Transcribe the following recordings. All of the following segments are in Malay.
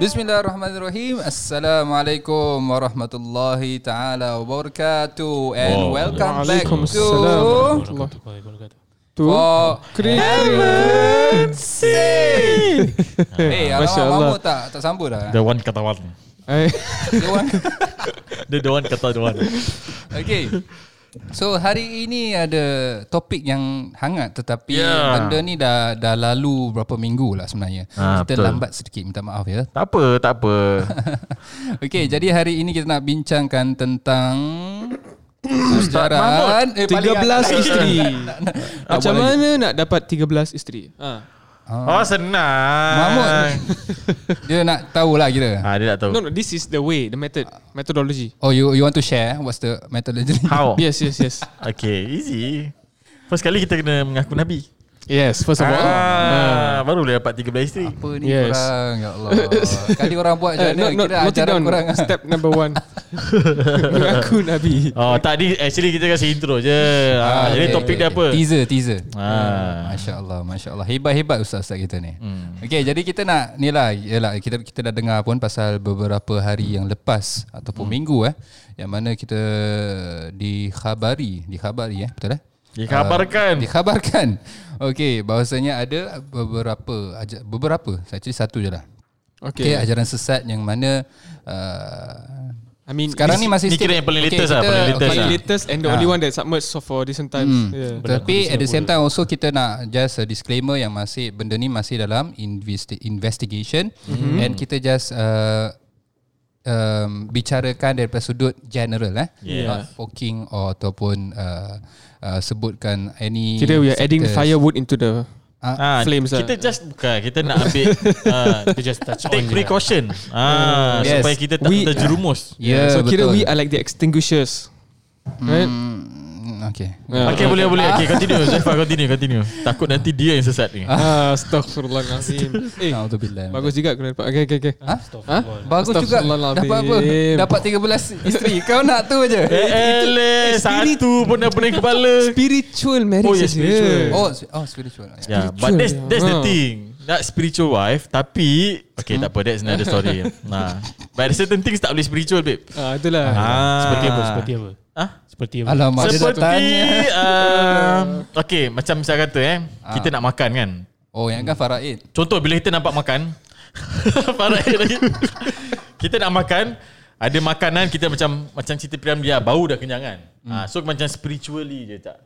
Bismillahirrahmanirrahim. Assalamualaikum warahmatullahi taala wabarakatuh. And welcome back to Heaven Scene. Eh, awak mahu tak sambut dah? Dewan katawan. Dewan katawan. Okay. So hari ini ada topik yang hangat, tetapi benda ni dah lalu berapa minggu lah sebenarnya. Kita betul. Lambat sedikit, minta maaf ya. Tak apa, tak apa. Okay, jadi hari ini kita nak bincangkan tentang sejarah 13 isteri. Macam mana nak dapat 13 isteri? Oh, senang. Mahmud dia nak tahulah kita. Dia nak tahu. No, this is the way, the methodology. Oh, you want to share what's the methodology? How? Yes. Okay, easy. First kali kita kena mengaku Nabi. Yes, first of all. Baru boleh dapat 13 isteri. Apa ni korang? Ya Allah. Kali orang buat macam mana? Kita ajaran korang step number 1. Mengaku Nabi. Oh, tadi actually kita kasi intro je. Jadi topik dia apa? Teaser. Masya-Allah, masya-Allah. Hebat-hebat ustaz kita ni. Okey, jadi kita nak nilah, yalah kita dah dengar pun pasal beberapa hari yang lepas ataupun minggu yang mana kita dikhabari betul eh? Dikhabarkan. Okey, bahawasanya ada beberapa. Actually satu je lah. Okey, ajaran sesat yang mana sekarang ni masih kira yang paling latest latest and the only one that submerged so for recent times. Tapi at the same time also kita nak just a disclaimer yang masih benda ni masih dalam investigation and kita just bicarakan daripada sudut general not poking or ataupun sebutkan any. Kira we are adding firewood into the flames. Kita just bukan, kita nak ambil to just touch on, take precaution supaya kita tak terjerumus. So kira we are like the extinguishers, right? Okay, boleh. Okay, continue. Jafar, continue. Takut nanti dia yang sesat ni. Astaghfirullahalazim. Alhamdulillah. Bagus juga kena dapat. Okay. Bagus juga. Dapat apa? Dapat 13 isteri. Kau nak tu je. Satu pun dah pening kepala. Spiritual marriage. Oh, spiritual. Yeah, but that's the thing. Nak spiritual wife, tapi okay, tak apa, that's another story. But certain things tak boleh spiritual, babe. Itulah. Seperti apa? Seperti apa? Alamak, okay, macam saya kata kita nak makan kan. Oh, yang kan faraid. Contoh bila kita nampak makan faraid lagi. Kita nak makan, ada makanan kita macam cerita Priam dia, bau dah kenyang kan. So macam spiritually je tak.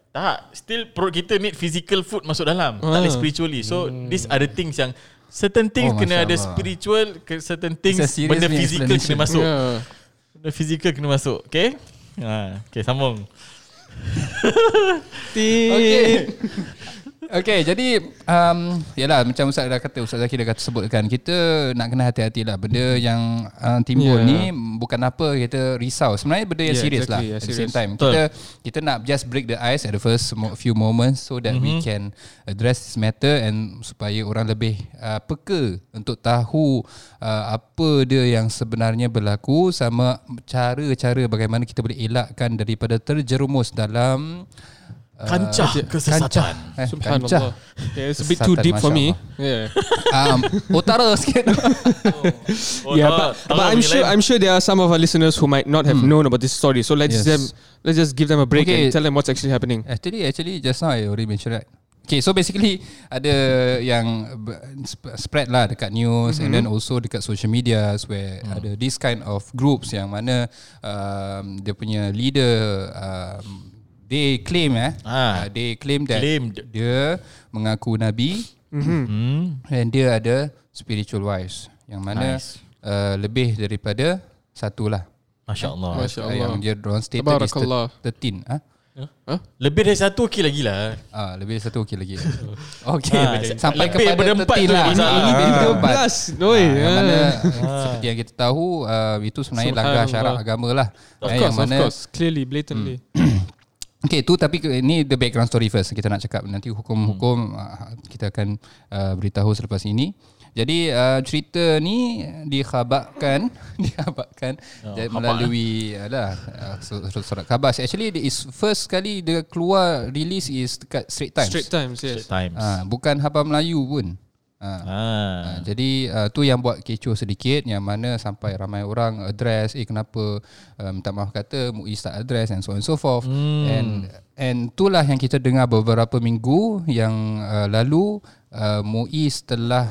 Still perut kita need physical food masuk dalam. Tak boleh spiritually. So these are the things yang certain things kena ada spiritual, certain things benda physical kena masuk. Benda physical kena masuk. Okay? Okay, sambung. Okay, jadi yalah, macam Ustaz dah kata, Ustaz Akil dah sebutkan, kita nak kena hati-hati lah. Benda yang timbul ni bukan apa kita risau. Sebenarnya benda yang serius lah. At the same time kita nak just break the ice at the first few moments, so that we can address this matter, and supaya orang lebih peka untuk tahu apa dia yang sebenarnya berlaku, sama cara-cara bagaimana kita boleh elakkan daripada terjerumus dalam kancah kesesatan. Subhanallah. It's a bit too deep for me. Utara sikit. But I'm sure there are some of our listeners who might not have known about this story. So let's just give them a break and tell them what's actually happening. Actually just now I already mentioned that. Okay, so basically ada yang spread lah dekat news and then also dekat social medias, where ada this kind of groups yang mana dia punya leader They claim that dia mengaku Nabi and dia ada spiritual wives yang mana lebih daripada satu lah. Masya Allah. Yang dia drone stated is 13. Lebih dari satu okey lagi lah. Lebih dari satu okey lagi. Okey, sampai kepada 13 lah. Ini bebas. Seperti yang kita tahu, itu sebenarnya langgar syarak agama lah. Of course, clearly, blatantly. Okay, tu tapi ni the background story first. Kita nak cakap nanti hukum-hukum kita akan beritahu selepas ini. Jadi cerita ni dikhabarkan melalui surat khabar. Actually is first kali dia keluar release is dekat Straits Times. Bukan Khabar Melayu pun. Jadi tu yang buat kecoh sedikit, yang mana sampai ramai orang address, kenapa minta maaf kata Muis tak address and so on and so forth. And itulah yang kita dengar beberapa minggu yang lalu. Muis telah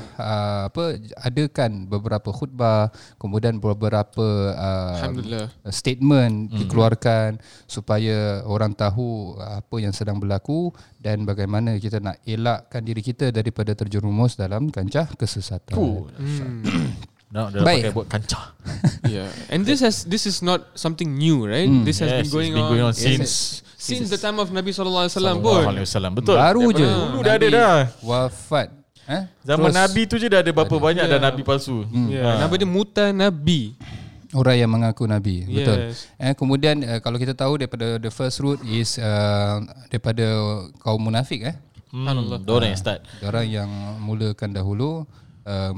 adakan beberapa khutbah, kemudian beberapa statement dikeluarkan supaya orang tahu apa yang sedang berlaku dan bagaimana kita nak elakkan diri kita daripada terjerumus dalam kancah kesesatan. No, dah pakai buat kancah. Yeah. And this is not something new, right? This has been going on since the time of Nabi sallallahu alaihi wasallam pun. Betul. Baru je. Dulu dah ada dah. Wafat. Zaman Nabi tu je dah ada berapa banyak dah nabi palsu. Nama dia mutanabi. Orang yang mengaku nabi. Betul. Kemudian kalau kita tahu daripada the first root is daripada kaum munafik Dorang yang start. Dorang yang mulakan dahulu,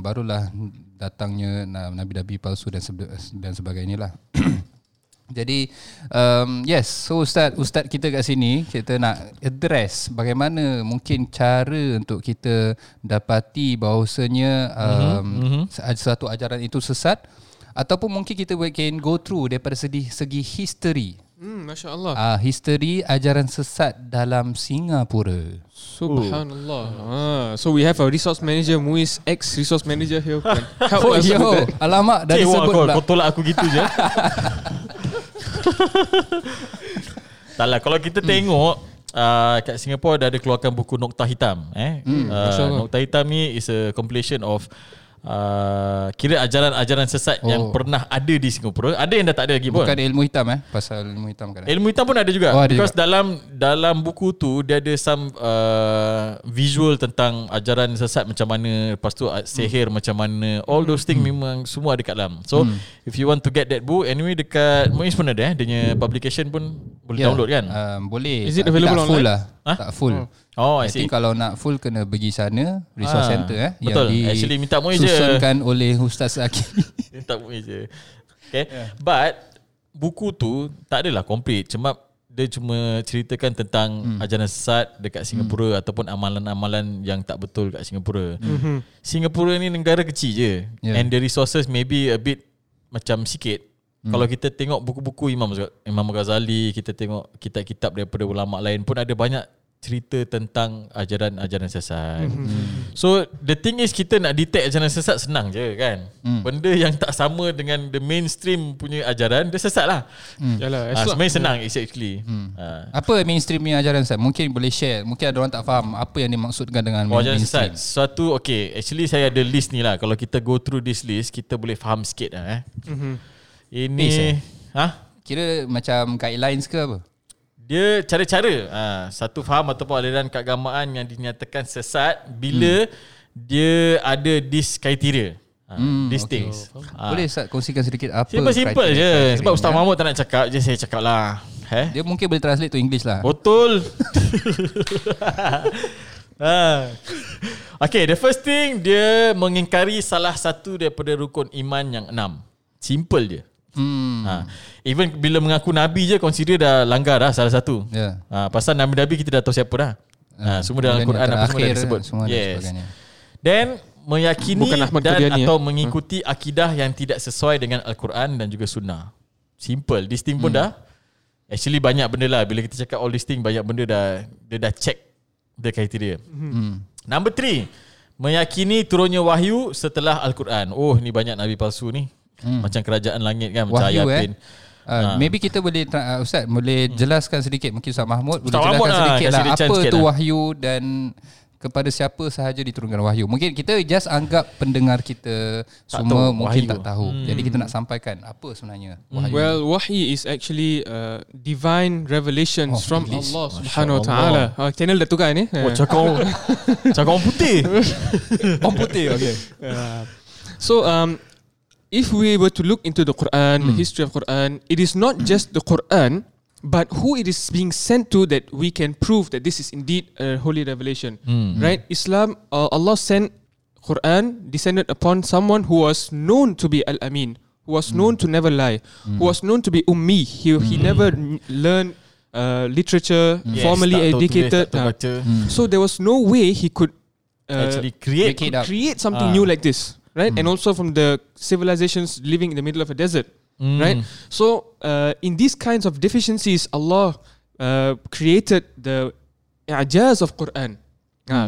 barulah datangnya nabi-nabi palsu dan sebagainya lah. Jadi yes, so ustaz kita kat sini kita nak address bagaimana mungkin cara untuk kita dapati bahawasanya satu ajaran itu sesat, ataupun mungkin kita can go through daripada segi history. Masya Allah. History ajaran sesat dalam Singapura. Subhanallah. So we have a resource manager Muis, ex resource manager here. Alamak, dah disebut pula. Kau tolak aku gitu je. Taklah, kalau kita tengok kat Singapura dah ada keluarkan buku Noktah Hitam. Noktah Hitam ni is a compilation of kira ajaran-ajaran sesat yang pernah ada di Singapura. Ada yang dah tak ada lagi pun. Bukan ilmu hitam pasal ilmu hitam kan. Ilmu hitam pun ada juga. Because juga dalam buku tu dia ada some visual tentang ajaran sesat macam mana, lepas tu sihir macam mana. All those things memang semua ada kat dalam. So if you want to get that book, anyway dekat Muis pun ada dia punya publication pun boleh download kan? Boleh. Is it available online? Tak full. I think kalau nak full kena pergi sana resource center betul. Yang actually minta Muis je, susunkan oleh Ustaz Akil. Minta Muis je. Okay. But buku tu tak adalah complete. Dia cuma ceritakan tentang ajaran sesat dekat Singapura ataupun amalan-amalan yang tak betul dekat Singapura. Singapura ni negara kecil je, and the resources maybe a bit macam sikit. Kalau kita tengok buku-buku Imam Ghazali, kita tengok kitab-kitab daripada ulama lain pun ada banyak cerita tentang ajaran-ajaran sesat. So the thing is, kita nak detect ajaran sesat senang je kan. Benda yang tak sama dengan the mainstream punya ajaran, dia sesat lah. Sebenarnya senang actually. Apa mainstream punya ajaran sesat? Mungkin boleh share. Mungkin ada orang tak faham apa yang dimaksudkan dengan ajaran sesat. Suatu actually saya ada list ni lah. Kalau kita go through this list, kita boleh faham sikit lah. Ini kira macam guidelines ke apa? Dia cara-cara satu faham ataupun aliran keagamaan yang dinyatakan sesat bila dia ada this criteria. These things. Boleh Ustaz kongsikan sedikit apa? Simple je. Sebab Ustaz Muhammad tak nak cakap je, saya cakap lah. Dia mungkin boleh translate to English lah. Betul. Okay, the first thing, dia mengingkari salah satu daripada rukun iman yang 6. Simple je. Even bila mengaku Nabi je consider dah langgar dah salah satu. Pasal Nabi-Nabi kita dah tahu siapa dah. Semua dalam Quran apa semua dah disebut. Then meyakini dan atau mengikuti akidah yang tidak sesuai dengan Al-Quran dan juga Sunnah. Simple. This thing pun dah actually banyak benda lah. Bila kita cakap all this thing, banyak benda dah dia dah check the criteria. Number 3, meyakini turunnya wahyu setelah Al-Quran. Oh, ni banyak Nabi palsu ni. Macam kerajaan langit kan, macam Ayah Pen. Maybe kita boleh Ustaz boleh jelaskan sedikit. Mungkin Ustaz Mahmud boleh jelaskan sedikit lah apa tu wahyu dan kepada siapa sahaja diturunkan wahyu. Mungkin kita just anggap pendengar kita tak semua tahu, mungkin wahyu tak tahu. Jadi kita nak sampaikan apa sebenarnya wahyu. Well, wahyu is actually divine revelations from Allah Subhanahu Wa Taala. Channel dah tukar ni. Cakap orang putih. Orang putih. So if we were to look into the Quran, the history of Quran, it is not just the Quran, but who it is being sent to that we can prove that this is indeed a holy revelation, right? Islam, Allah sent Quran, descended upon someone who was known to be Al-Amin, who was known to never lie, who was known to be Ummi. He never learned literature, formally educated. So there was no way he could actually create something new like this, right? And also from the civilizations living in the middle of a desert, right? So in these kinds of deficiencies, Allah created the i'jaz of Quran.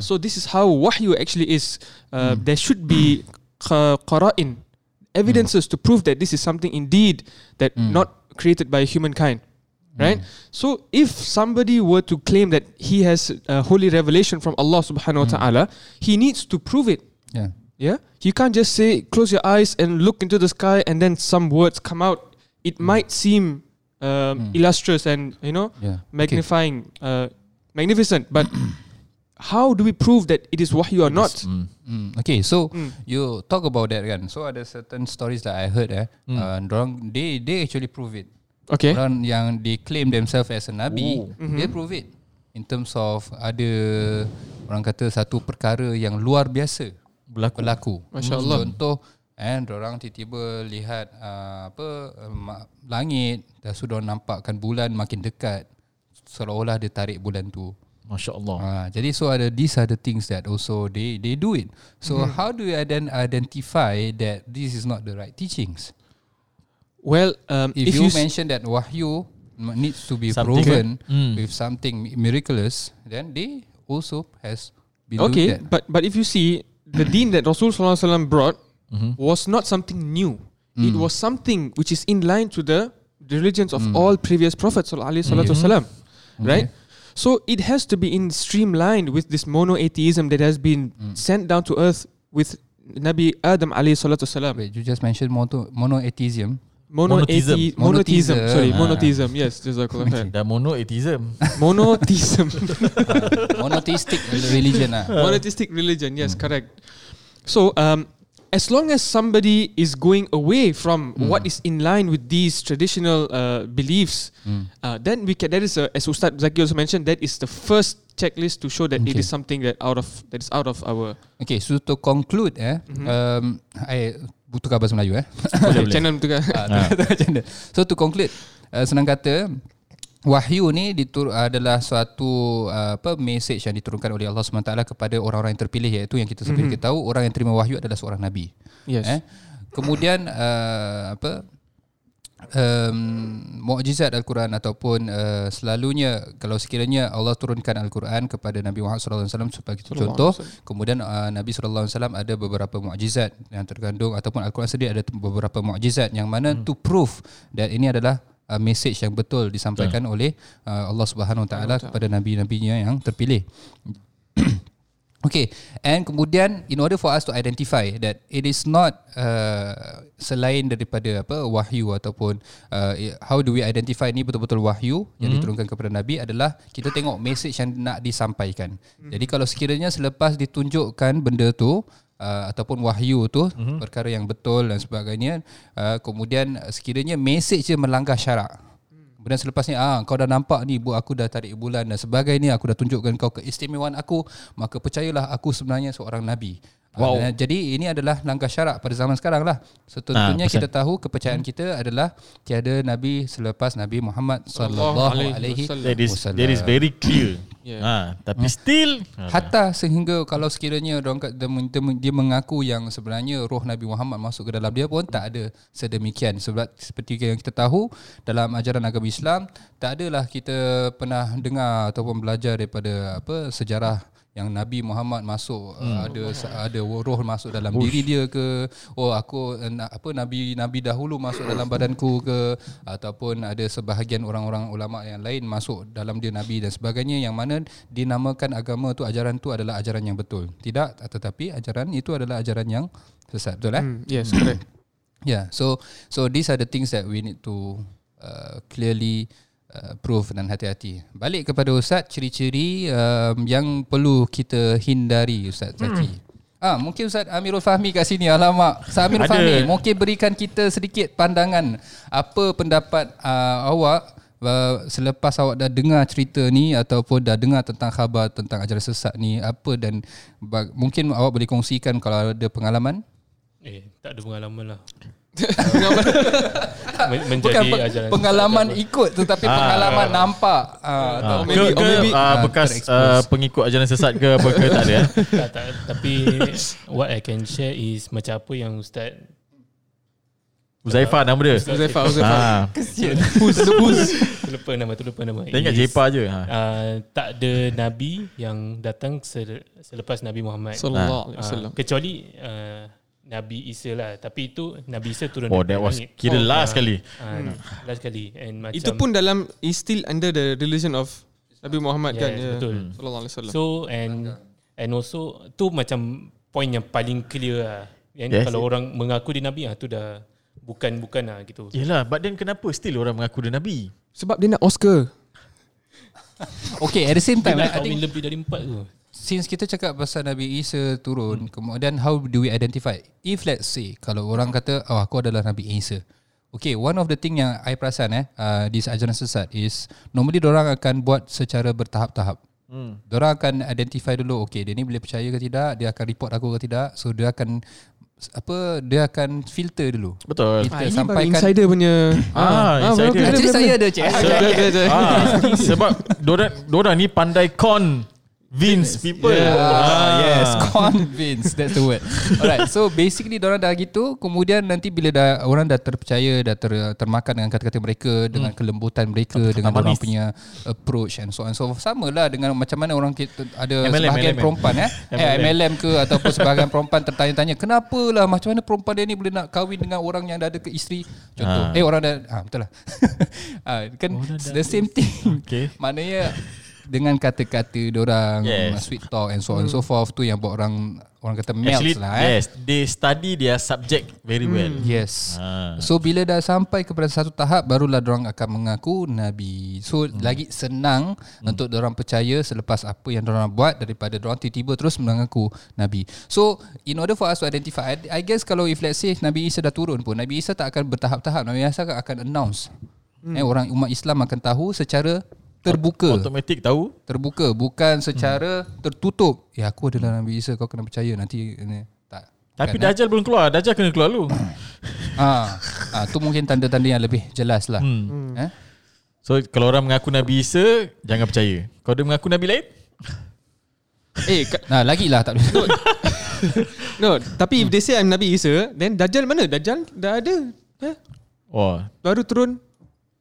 So this is how wahyu actually is. There should be qara'in, evidences to prove that this is something indeed that not created by humankind, right? So if somebody were to claim that he has a holy revelation from Allah subhanahu wa ta'ala, he needs to prove it. Yeah, you can't just say close your eyes and look into the sky and then some words come out. It might seem illustrious and, you know, magnifying, magnificent, but how do we prove that it is wahyu or not? Okay, so you talk about that kan. So ada certain stories that I heard they actually prove it. Okay. Orang yang they claim themselves as a nabi, they prove it in terms of ada orang kata satu perkara yang luar biasa berlaku. Masya-Allah. Contoh orang tiba-tiba lihat langit, dah sudah nampakkan bulan makin dekat, seolah-olah dia tarik bulan tu. Masya-Allah. Jadi so ada these are the things that also they do it. So how do you then identify that this is not the right teachings? Well, if you mention that wahyu needs to be proven with something miraculous, then they also has believed that. But if you see the deen that Rasul sallallahu alaihi wasallam brought was not something new. It was something which is in line to the religions of all previous prophets sallallahu alaihi wasallam, right? So it has to be in streamlined with this monotheism that has been sent down to earth with Nabi Adam alayhi salatu wasalam. Wait, you just mentioned monotheism. Monotheism. Sorry, monotheism. Yes, jazakallah khair. The monotheism. Monotheistic religion. Monotheistic religion. Yes, correct. So, as long as somebody is going away from what is in line with these traditional beliefs, then we can. That is, as Ustaz Zaki also mentioned, that is the first checklist to show that it is something that is out of our. Okay, so to conclude, I butuh khabar Melayu. Channel butuh. So to conclude, senang kata, wahyu ni adalah suatu message yang diturunkan oleh Allah SWT kepada orang-orang yang terpilih, iaitu yang kita sendiri tahu orang yang terima wahyu adalah seorang nabi. Yes. Kemudian mukjizat Al-Quran ataupun selalunya kalau sekiranya Allah turunkan Al-Quran kepada Nabi Muhammad sallallahu alaihi wasallam sebagai contoh, kemudian Nabi sallallahu alaihi wasallam ada beberapa mukjizat yang terkandung ataupun Al-Quran sendiri ada beberapa mukjizat yang mana to prove that ini adalah message yang betul disampaikan oleh Allah Subhanahu Wa Taala kepada nabi-nabinya yang terpilih. Okay, and kemudian in order for us to identify that it is not selain daripada wahyu ataupun how do we identify ni betul-betul wahyu yang diturunkan kepada Nabi adalah kita tengok message yang nak disampaikan. Jadi kalau sekiranya selepas ditunjukkan benda tu ataupun wahyu tu perkara yang betul dan sebagainya, kemudian sekiranya message dia melanggar syarak. Kemudian selepasnya kau dah nampak ni, aku dah tarik bulan dan sebagainya, aku dah tunjukkan kau keistimewaan aku, maka percayalah aku sebenarnya seorang nabi. Wow. Jadi ini adalah langkah syarak pada zaman sekarang lah. Tentunya kita tahu kepercayaan kita adalah tiada nabi selepas Nabi Muhammad sallallahu alaihi wasallam. That is very clear. Tapi still hatta sehingga kalau sekiranya dia mengaku yang sebenarnya roh Nabi Muhammad masuk ke dalam dia pun tak ada sedemikian. Sebab seperti yang kita tahu dalam ajaran agama Islam, tak adalah kita pernah dengar ataupun belajar daripada sejarah yang Nabi Muhammad masuk ada roh masuk dalam diri dia ke, aku nabi dahulu masuk dalam badanku ke, ataupun ada sebahagian orang-orang ulama yang lain masuk dalam dia nabi dan sebagainya, yang mana dinamakan agama tu, ajaran tu adalah ajaran yang betul. Tidak, tetapi ajaran itu adalah ajaran yang sesat, betul yes, correct. So these are the things that we need to clearly proof dan hati-hati. Balik kepada Ustaz, ciri-ciri yang perlu kita hindari, Ustaz Zaki. Mungkin Ustaz Amirul Fahmi kat sini. Alamak, Ustaz Amirul Fahmi, mungkin berikan kita sedikit pandangan. Apa pendapat awak selepas awak dah dengar cerita ni ataupun dah dengar tentang khabar tentang ajaran sesat ni? Apa dan mungkin awak boleh kongsikan kalau ada pengalaman? Tak ada pengalaman lah. Menjadi bukan pengalaman ikut, tetapi pengalaman nampak. Bekas pengikut ajaran sesat ke apa ke tak ada. Tak, tapi what I can share is macam apa yang Ustaz Uzaifah nama dia. Uzaifah. Kesian. Terlupa nama. Dia ingat Jepa je. Tak ada Nabi yang datang selepas Nabi Muhammad sallallahu alaihi wasallam. Kecuali Nabi Isa lah. Tapi itu Nabi Isa turun. Oh, that was kira last kali. Last kali. And macam itu pun dalam is still under the religion of Nabi Muhammad, kan. Ya, betul. Sallallahu alaihi wasallam. So and also tu macam point yang paling clear lah. Yang kalau orang mengaku dia Nabi, tu dah bukan lah gitu. Yelah, but then kenapa still orang mengaku dia Nabi? Sebab dia nak Oscar. Okay, at the same time dia I think lebih dari 4 tu. Since kita cakap pasal Nabi Isa turun, kemudian how do we identify? If let's say kalau orang kata aku adalah Nabi Isa, okay, one of the thing yang I perasan di ajaran sesat is normally diorang akan buat secara bertahap-tahap. Diorang akan identify dulu, okay, dia ni boleh percaya ke tidak, dia akan report aku ke tidak. So dia akan filter dulu. Betul. Kita sampai insider punya. Insider. Actually saya ada cek. Sebab dorang ni pandai convince people. Yes, convince, that's the word. Alright, so basically dorang dah gitu, kemudian nanti bila dah orang dah terpercaya, dah termakan dengan kata-kata mereka, dengan kelembutan mereka, dengan orang punya approach and so on. So samalah dengan macam mana orang kita ada sebahagian perempuan MLM ke ataupun sebahagian perempuan tertanya-tanya, kenapalah macam mana perempuan dia ni boleh nak kahwin dengan orang yang dah ada ke isteri contoh. Orang dah betul lah. Kan the same thing. Okay. Maknanya dengan kata-kata dorang, sweet talk and so on and so forth, tu yang buat orang kata melts. Actually, lah. Yes, they study their subject very well. Yes. So bila dah sampai kepada satu tahap, barulah dorang akan mengaku Nabi. So lagi senang untuk dorang percaya selepas apa yang dorang buat daripada dorang tiba-tiba terus mengaku Nabi. So in order for us to identify, I guess kalau if let's say Nabi Isa dah turun pun, Nabi Isa tak akan bertahap-tahap. Nabi Isa akan announce. Orang umat Islam akan tahu secara terbuka, automatik tahu, terbuka, bukan secara tertutup. Aku adalah Nabi Isa, kau kena percaya nanti tak. Tapi Dajjal belum keluar, Dajjal kena keluar dulu. Tu mungkin tanda-tanda yang lebih jelas lah. So kalau orang mengaku Nabi Isa, jangan percaya. Kalau dia mengaku Nabi lain, lagi lah tak boleh. No, tapi if they say I'm Nabi Isa, then Dajjal mana? Dajjal dah ada. Baru turun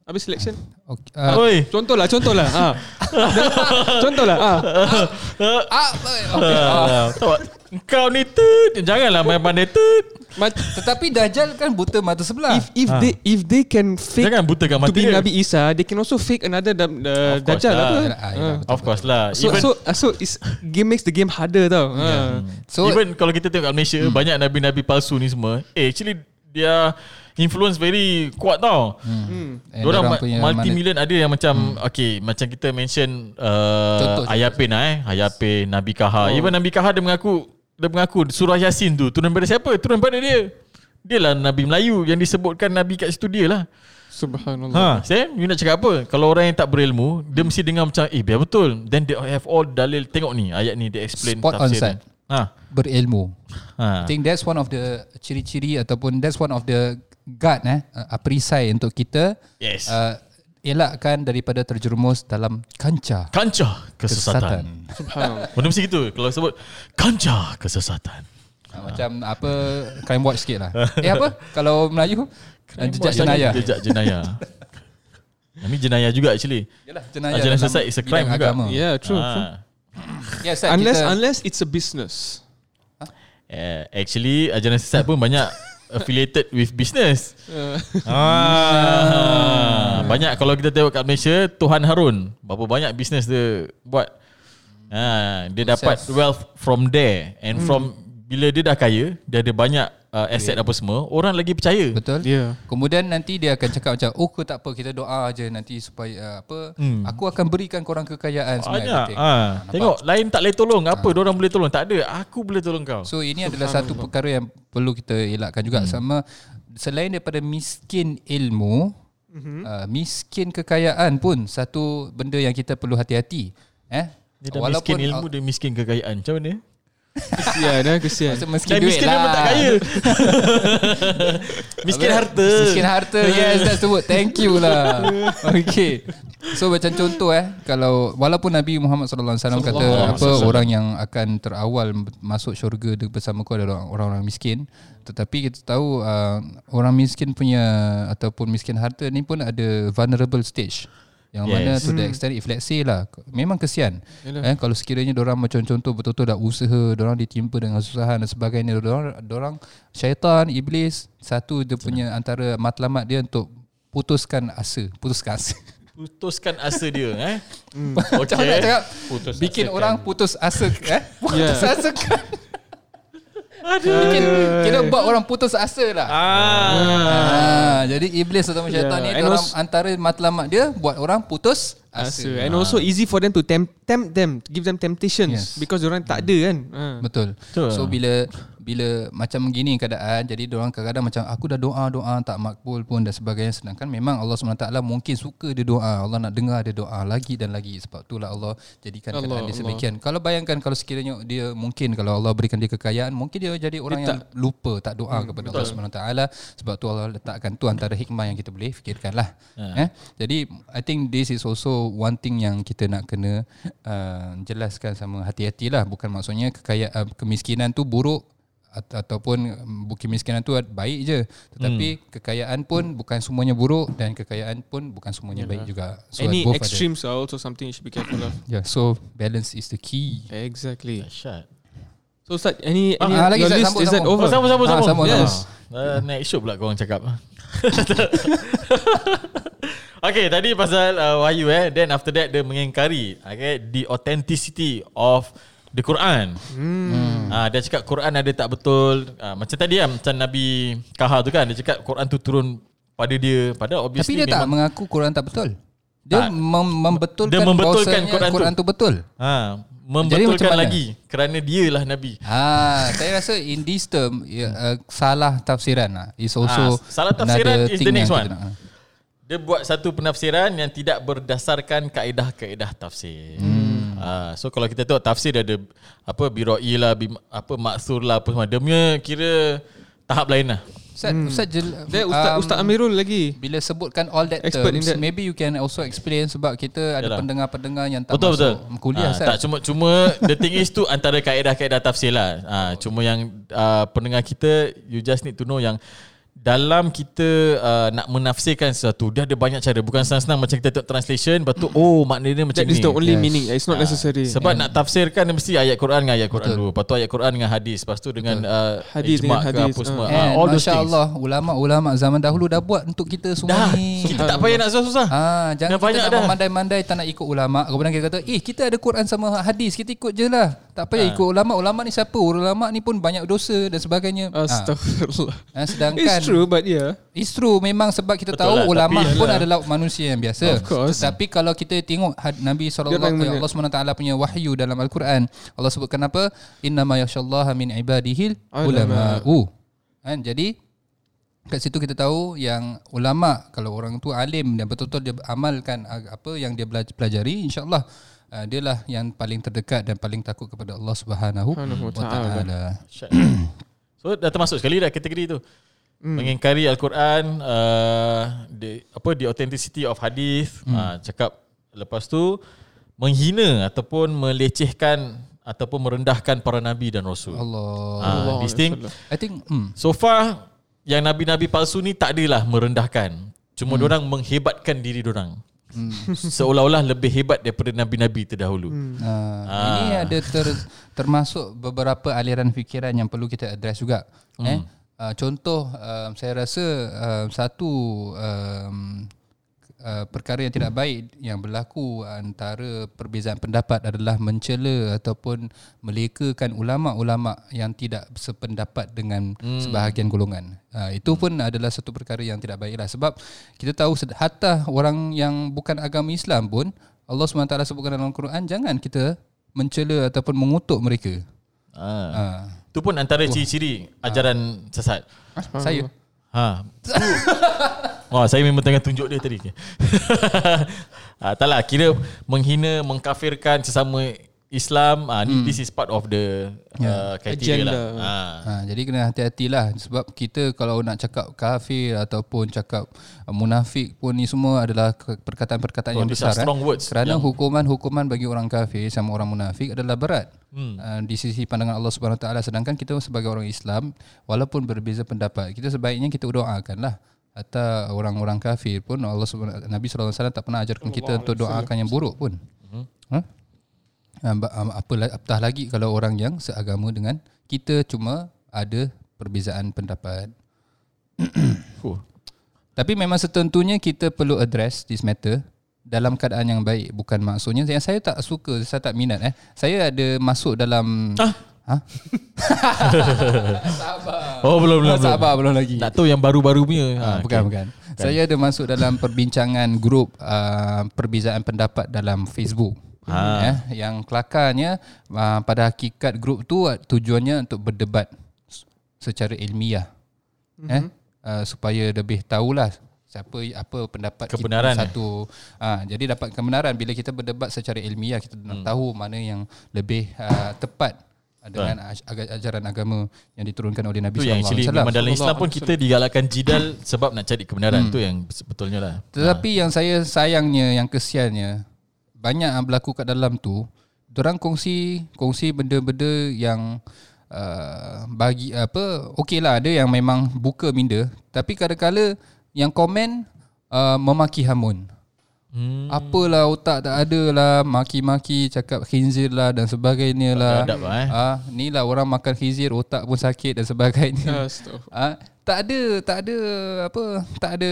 habis selection. Okay. Contohlah. Contohlah. Kau ni janganlah main pandai Tetapi Dajjal kan buta mata sebelah. If they can fake to be Nabi Isa, they can also fake another Dajjal of course lah. So it's game makes the game harder tau. So even kalau kita tengok kat Malaysia, banyak nabi-nabi palsu ni semua. Actually dia influence very kuat tau. Diorang multi-million, ada yang macam okay, macam kita mention Ayah Pen Ayah Pen, Nabi Kahar. Even Nabi Kahar dia mengaku surah Yasin tu turun pada siapa? Turun pada dia. Dia lah Nabi Melayu yang disebutkan Nabi kat situ, dia lah. Subhanallah. Sam, you nak cakap apa? Kalau orang yang tak berilmu, dia mesti dengar macam biar betul. Then they have all dalil. Tengok ni, ayat ni dia explain spot tafsir. Berilmu. I think that's one of the ciri-ciri ataupun that's one of the guard perisai untuk kita elakkan daripada terjerumus dalam kancah kesesatan. Subhanallah. Benda mesti gitu. Kalau sebut kancah kesesatan, macam apa, crime watch sikit lah. Apa kalau Melayu jejak jenayah. Ini jenayah juga actually. Yalah, jenayah sesat is a crime juga. Yeah, true. Yes, unless it's a business. Actually ajaran sesat pun banyak affiliated with business. Banyak kalau kita tengok kat Malaysia, Tuhan Harun, berapa banyak bisnes dia buat. Dia dapat wealth from there. And from bila dia dah kaya, dia ada banyak aset apa semua, orang lagi percaya. Betul. Kemudian nanti dia akan cakap macam kau tak apa, kita doa aje nanti supaya aku akan berikan korang kekayaan sebenarnya. Tengok lain tak boleh tolong, apa dia orang boleh tolong? Tak ada, aku boleh tolong kau. So ini adalah satu perkara yang perlu kita elakkan juga. Sama selain daripada miskin ilmu, miskin kekayaan pun satu benda yang kita perlu hati-hati. Dia dah miskin ilmu, dia miskin kekayaan. Macam mana? Kesian lah, kesian. Miskin dan duit miskin lah, memang tak kaya. Miskin harta. Miskin harta. Yes, that's the word. Thank you lah. Okay. So macam contoh kalau walaupun Nabi Muhammad SAW kata apa, orang yang akan terawal masuk syurga bersama kau adalah orang-orang miskin. Tetapi kita tahu orang miskin punya ataupun miskin harta ni pun ada vulnerable stage. Yang mana to the extent, if let's say lah, memang kesian kalau sekiranya dorang macam contoh betul-betul dah usaha, dorang ditimpa dengan kesusahan dan sebagainya, dorang syaitan, iblis, satu dia punya antara matlamat dia untuk putuskan asa dia macam mana cakap, bikin orang putus asa putus asa kan. Kita buat orang putus asa lah. Jadi iblis atau syaitan ni dalam antara matlamat dia buat orang putus asa. And also easy for them to tempt them, to give them temptations because orang tak ada kan. Betul. So bila macam begini keadaan, jadi orang kadang-kadang macam aku dah doa tak makbul pun dan sebagainya, sedangkan memang Allah SWT mungkin suka dia doa. Allah nak dengar dia doa lagi dan lagi. Sebab itulah Allah jadikan keadaan dia semikian. Kalau bayangkan kalau sekiranya dia mungkin, kalau Allah berikan dia kekayaan, mungkin dia jadi orang dia yang lupa tak doa kepada Allah SWT. Sebab tu Allah letakkan tu antara hikmah yang kita boleh fikirkan lah. Jadi I think this is also one thing yang kita nak kena jelaskan sama hati-hati lah. Bukan maksudnya kekayaan, kemiskinan tu buruk ataupun kemiskinan tu baik je. Tetapi kekayaan pun bukan semuanya buruk dan kekayaan pun bukan semuanya baik juga. So any extremes are also something you should be careful of. Yeah, so balance is the key. Exactly. So Ustaz, any lagi Ustaz, sambung, over? Sambung. Yes. Next show pula korang cakap. Okay, tadi pasal wahyu then after that dia mengingkari the authenticity of the Quran. Dia cakap Quran ada tak betul. Macam tadi kan, macam Nabi Kahar tu kan, dia cakap Quran tu turun pada dia, padahal obviously tapi dia tak mengaku Quran tak betul. Dia membetulkan Quran tu betul. Membetulkan lagi kerana dialah Nabi. Saya rasa in this term salah tafsiran lah. It's also salah tafsiran is the next one. Dia buat satu penafsiran yang tidak berdasarkan kaedah-kaedah tafsir. So kalau kita tahu tafsir dia ada apa, biro'i lah, apa maksur lah, apa semua. Dia punya kira tahap lain lah. Ustaz Amirul lagi bila sebutkan all that terms that. Maybe you can also explain sebab kita ada pendengar-pendengar yang tak masuk kuliah. Tak cuma the thing is tu antara kaedah-kaedah tafsir lah. Cuma yang pendengar kita, you just need to know yang dalam kita nak menafsirkan sesuatu, dia ada banyak cara. Bukan senang-senang macam kita tengok translation, lepas tu maknanya macam ni. That is the only meaning. It's not necessary. Sebab nak tafsirkan mesti ayat Quran dengan ayat Quran dulu, lepas tu ayat Quran dengan hadis, lepas tu dengan ijma' ke apa semua. All those things. Masya-Allah, ulama-ulama zaman dahulu dah buat untuk kita semua ni. Kita tak payah nak susah-susah. Jangan kita nak memandai-mandai tak nak ikut ulama. Kemudian kita kata, kita ada Quran sama hadis, kita ikut je lah. Tak payah ikut ulama. Ulama ni siapa? Ulama ni pun banyak dosa dan sebagainya. Astagfirullah. Sedangkan true, but it's true. Memang sebab kita tahu lah, ulama pun adalah manusia yang biasa. Tapi kalau kita tengok Nabi Allah SWT punya wahyu dalam Al-Quran, Allah sebutkan apa? Innama yakhshallaha min ibadihil ulama. Jadi kat situ kita tahu yang ulama, kalau orang tu alim dan betul-betul dia amalkan apa yang dia pelajari, insya-Allah dia lah yang paling terdekat dan paling takut kepada Allah Subhanahu wa taala. So dah termasuk sekali dah kategori tu. Mengingkari Al-Quran, the authenticity of hadith, cakap. Lepas tu menghina ataupun melecehkan ataupun merendahkan para nabi dan rasul. Allah. This thing, I think so far yang nabi-nabi palsu ni tak adalah merendahkan, cuma diorang menghebatkan diri diorang. Seolah-olah lebih hebat daripada nabi-nabi terdahulu. Ini ada termasuk beberapa aliran fikiran yang perlu kita address juga. Contoh, saya rasa satu perkara yang tidak baik yang berlaku antara perbezaan pendapat adalah mencela ataupun melekakan ulama-ulama yang tidak sependapat dengan sebahagian golongan. Itu pun adalah satu perkara yang tidak baiklah. Sebab kita tahu hatta orang yang bukan agama Islam pun Allah SWT sebutkan dalam Quran, jangan kita mencela ataupun mengutuk mereka. Itu pun antara ciri-ciri ajaran sesat. Saya. Saya memang tengah tunjuk dia tadi. Taklah, kira menghina, mengkafirkan sesama Islam, this is part of the criteria lah. Jadi kena hati-hatilah, sebab kita kalau nak cakap kafir ataupun cakap munafik pun, ni semua adalah perkataan-perkataan yang besar, kerana hukuman-hukuman bagi orang kafir sama orang munafik adalah berat di sisi pandangan Allah Subhanahu Taala. Sedangkan kita sebagai orang Islam, walaupun berbeza pendapat, kita sebaiknya kita doakanlah. Atau orang-orang kafir pun Allah SWT, Nabi SAW tak pernah ajarkan kita untuk doakan yang buruk pun. Apatah lagi kalau orang yang seagama dengan kita, cuma ada perbezaan pendapat. Tapi memang setentunya kita perlu address this matter dalam keadaan yang baik. Bukan maksudnya yang saya tak suka, saya tak minat. Saya ada masuk dalam sabar. Oh, belum. Sabar, belum lagi. Tak tahu yang baru-baru punya. Bukan. Saya ada masuk dalam perbincangan grup perbezaan pendapat dalam Facebook. Yang kelakarnya pada hakikat grup tu tujuannya untuk berdebat secara ilmiah, supaya lebih tahulah siapa apa pendapat kebenaran kita satu. Jadi dapat kebenaran bila kita berdebat secara ilmiah, kita nak tahu mana yang lebih tepat dengan ajaran agama yang diturunkan oleh Nabi SAW. Itu yang actually memang dalam Islam pun kita digalakkan jidal sebab nak cari kebenaran. Itu yang sebetulnya lah. Tetapi yang saya sayangnya, yang kesiannya, banyak yang berlaku kat dalam tu, dorang kongsi benda-benda yang bagi apa, okey lah, ada yang memang buka minda. Tapi kadang-kadang yang komen memaki hamun. Apalah, otak tak ada lah, maki-maki, cakap khinzir lah dan sebagainya lah. Ni lah orang makan khinzir, otak pun sakit dan sebagainya. Tak ada apa, tak ada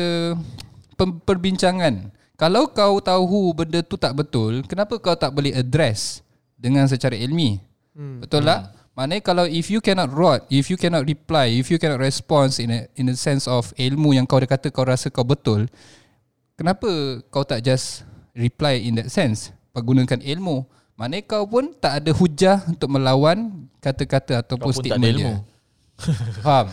perbincangan. Kalau kau tahu benda tu tak betul, kenapa kau tak boleh address dengan secara ilmi? Betul tak? Maknanya kalau if you cannot rot, if you cannot reply, if you cannot response in a sense of ilmu yang kau dah kata kau rasa kau betul, kenapa kau tak just reply in that sense? Gunakan ilmu. Maknanya kau pun tak ada hujah untuk melawan kata-kata ataupun statement dia. Faham?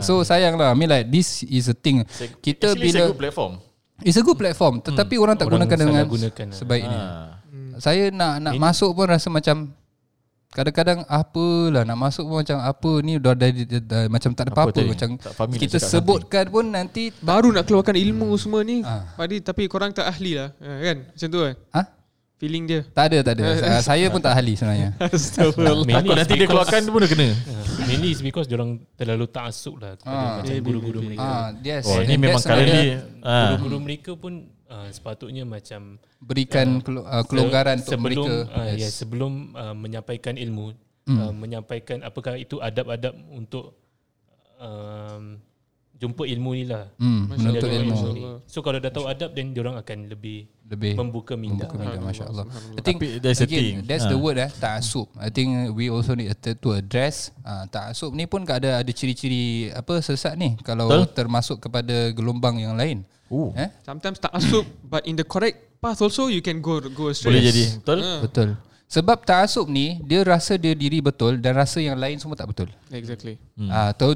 So sayanglah, I mean like this is a thing. Kita actually, it's a good platform. It's a good platform, tetapi orang tak gunakan dengan sebaiknya. Saya nak masuk pun rasa macam kadang-kadang apalah, nak masuk pun macam apa ni, dah macam tak ada apa-apa, macam kita sebutkan pun nanti baru nak keluarkan ilmu semua ni. Tapi korang tak ahli lah, kan? Macam tu kan? Feeling dia. Tak ada. Saya pun tak ahli sebenarnya. Takut nanti dia keluarkan pun dah kena. Mainly is because diorang terlalu ta'asub lah macam guru-guru mereka. Ini memang currently guru-guru mereka pun sepatutnya macam berikan kelonggaran untuk mereka sebelum menyampaikan ilmu, menyampaikan apakah itu adab-adab untuk jumpa ilmu ni lah, menuntut ilmu. So kalau dah tahu adab, then diorang akan lebih membuka minda. Masya-Allah. I think that's the word ta'assub. I think we also need to address ta'assub ni pun ada ciri-ciri apa sesat ni kalau termasuk kepada gelombang yang lain. Sometimes ta'assub but in the correct path also you can go straight. Boleh jadi. Betul. Sebab ta'assub ni dia rasa dia diri betul dan rasa yang lain semua tak betul. Exactly.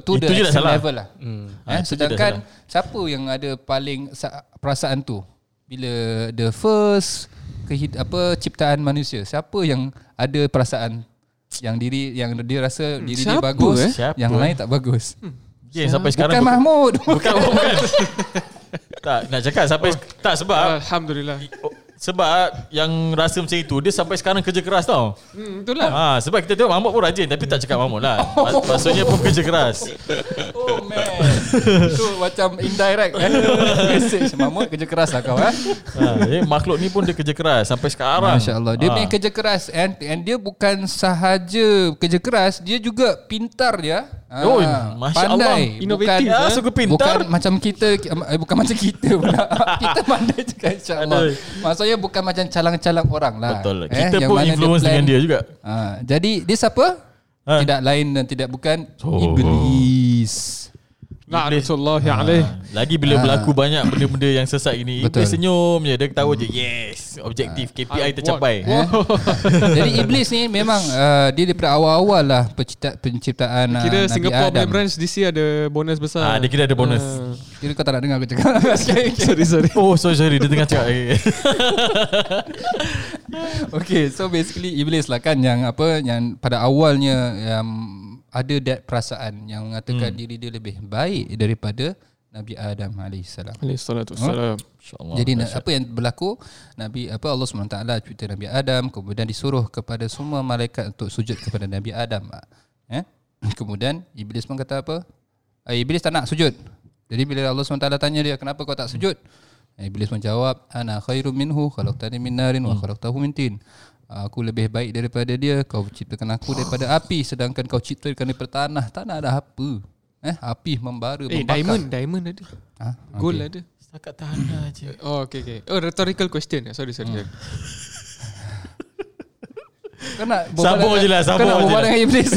Tu dia level lah. Sedangkan siapa yang ada paling perasaan tu? Bila the first ciptaan manusia, siapa yang ada perasaan yang dia rasa diri dia bagus, yang lain tak bagus? Sampai sekarang bukan Mahmud. Bukan. Tak nak cakap sampai tak, sebab alhamdulillah. Sebab yang rasa macam itu, dia sampai sekarang kerja keras tau. Itulah. Sebab kita tengok Mahmud pun rajin, tapi tak cakap Mahmud lah. Maksudnya pun kerja keras. Oh man. Itu macam indirect message. Mahmud kerja keras lah kau. Makhluk ni pun dia kerja keras sampai sekarang. Masya Allah. Dia punya kerja keras and dia bukan sahaja kerja keras, dia juga pintar dia. Masya Allah. Inovatif. Suka pintar. Bukan macam kita pula. Kita pandai juga insyaAllah. Maksudnya bukan macam calang-calang orang lah. Betul. Kita pun influence dengan dia juga. Jadi dia siapa? Tidak lain dan tidak bukan Iblis. La'natullahi alaih. Lagi bila berlaku banyak benda-benda yang sesat ini, Iblis senyum je. Dia ketawa je. Yes, objektif KPI tercapai. Jadi Iblis ni memang dia daripada awal-awal lah penciptaan Nabi Adam. Kira Singapore Branch DC ada bonus besar. Dia kira ada bonus. Jadi kau tak nak dengar aku cakap. Sorry. Oh sorry, dia tengah cakap. Okay, so basically iblis lah kan yang apa, yang pada awalnya yang ada that perasaan yang mengatakan diri dia lebih baik daripada Nabi Adam alaihissalam. Jadi apa yang berlaku, Nabi apa Allah SWT cerita Nabi Adam, kemudian disuruh kepada semua malaikat untuk sujud kepada Nabi Adam. Kemudian iblis pun kata apa? Iblis tak nak sujud. Jadi bila Allah SWT tanya dia, kenapa kau tak sujud? Iblis menjawab, ana khairum minhu khalaqtani min narin wa khalaqtahu min tin. Aku lebih baik daripada dia, kau ciptakan aku daripada api, sedangkan kau ciptakan daripada tanah. Tanah ada apa? Api membara, membakar. Diamond ada. Ha? Okay. Gold ada. Setakat tanah aje. Oh, okay. Oh, rhetorical question. Sorry. Sabar je lah. Dengan iblis.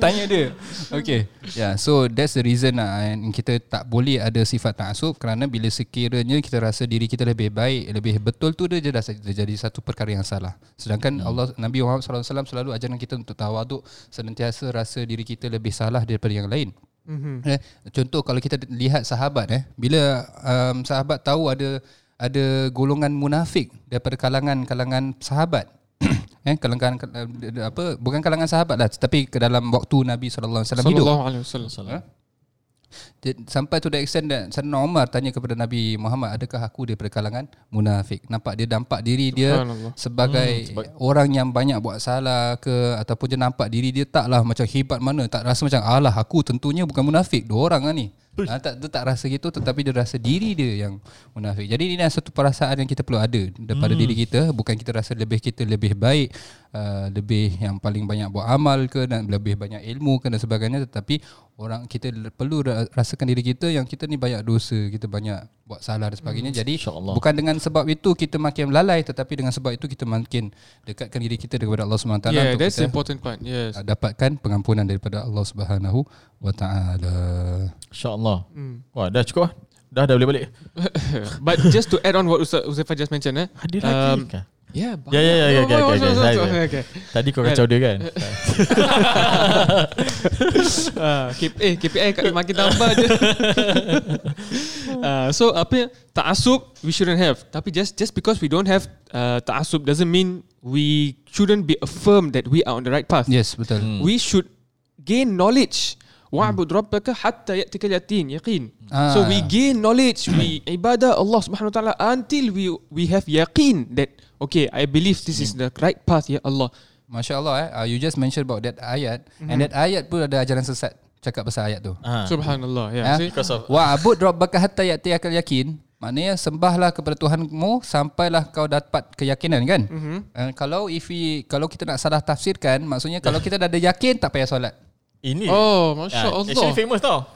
Tanya dia. Okay. Yeah, so that's the reason lah. And kita tak boleh ada sifat ta'asub, kerana bila sekiranya kita rasa diri kita lebih baik, lebih betul tu, dia dah jadi satu perkara yang salah. Sedangkan Allah, Nabi Muhammad SAW selalu ajarkan kita untuk tawaduk, senantiasa rasa diri kita lebih salah daripada yang lain. Contoh kalau kita lihat sahabat, bila sahabat tahu ada golongan munafik daripada kalangan sahabat, bukan kalangan sahabat lah, tapi ke dalam waktu Nabi sallallahu alaihi wasallam, sampai to the extent that Sayyidina Umar tanya kepada Nabi Muhammad, adakah aku daripada kalangan munafik? Nampak dia dampak diri dia sebagai orang yang banyak buat salah ke, ataupun dia nampak diri dia taklah macam hebat mana, tak rasa macam alah aku tentunya bukan munafik, dua orang lah ni. Dia tak rasa gitu, tetapi dia rasa diri dia yang munafik. Jadi ini adalah satu perasaan yang kita perlu ada daripada diri kita. Bukan kita rasa kita lebih baik, lebih yang paling banyak buat amal ke, dan lebih banyak ilmu ke dan sebagainya. Tetapi orang kita perlu rasakan diri kita yang kita ni banyak dosa, kita banyak buat salah dan sebagainya. Jadi bukan dengan sebab itu kita makin lalai, tetapi dengan sebab itu kita makin dekatkan diri kita kepada Allah SWT. Yeah, untuk that's the important part. Yes. Dapatkan pengampunan daripada Allah SWT. InsyaAllah. Wah, dah cukup lah. Dah boleh balik. But just to add on what Uzaifah just mentioned, hadir lagi kan? Okay. Tadi kau kacau dia kan? KPI makin tambah je. So apa, ta'asub we shouldn't have. Tapi just because we don't have ta'asub doesn't mean we shouldn't be affirmed that we are on the right path. Yes, betul. We should gain knowledge. Wa'bud rabbaka hatta ya'tikal yaqin. So we gain knowledge, we ibadah Allah Subhanahu wa ta'ala until we have yaqeen that okay, I believe this is the right path, ya Allah. Masya-Allah, you just mentioned about that ayat, and that ayat pun ada ajaran sesat cakap pasal ayat tu. Subhanallah, ya. Wa'bud rabbaka hatta ya'tikal yaqin. Maknanya sembahlah kepada Tuhanmu sampailah kau dapat keyakinan kan? Kalau kita nak salah tafsirkan, maksudnya kalau kita dah ada yakin tak payah solat. Ini. Oh, Masya Allah. Actually famous tau.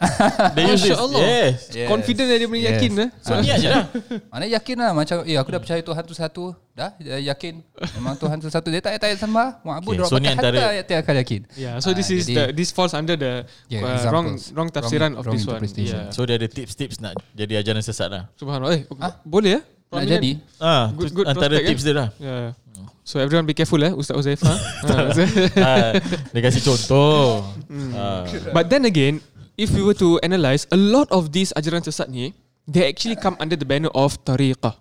Masya Allah. Yes. Confident dia punya yakin lah. So niat je lah. Mana yakin lah. Macam aku dah percaya Tuhan tu satu. Dah yakin memang Tuhan tu satu. Dia tak payah sembah. Ma'bud rabbaka hatta ya'tikal yaqin. So this falls under the wrong tafsiran of this one. So dia ada tips-tips nak jadi ajaran sesat lah. Subhanallah. Boleh ya? Nak jadi. Good antara tips dia lah. Yeah. So everyone be careful Ustaz Uzaifah. Dia kasih contoh. But then again, if we were to analyse, a lot of these ajaran sesat ni, they actually come under the banner of tariqah.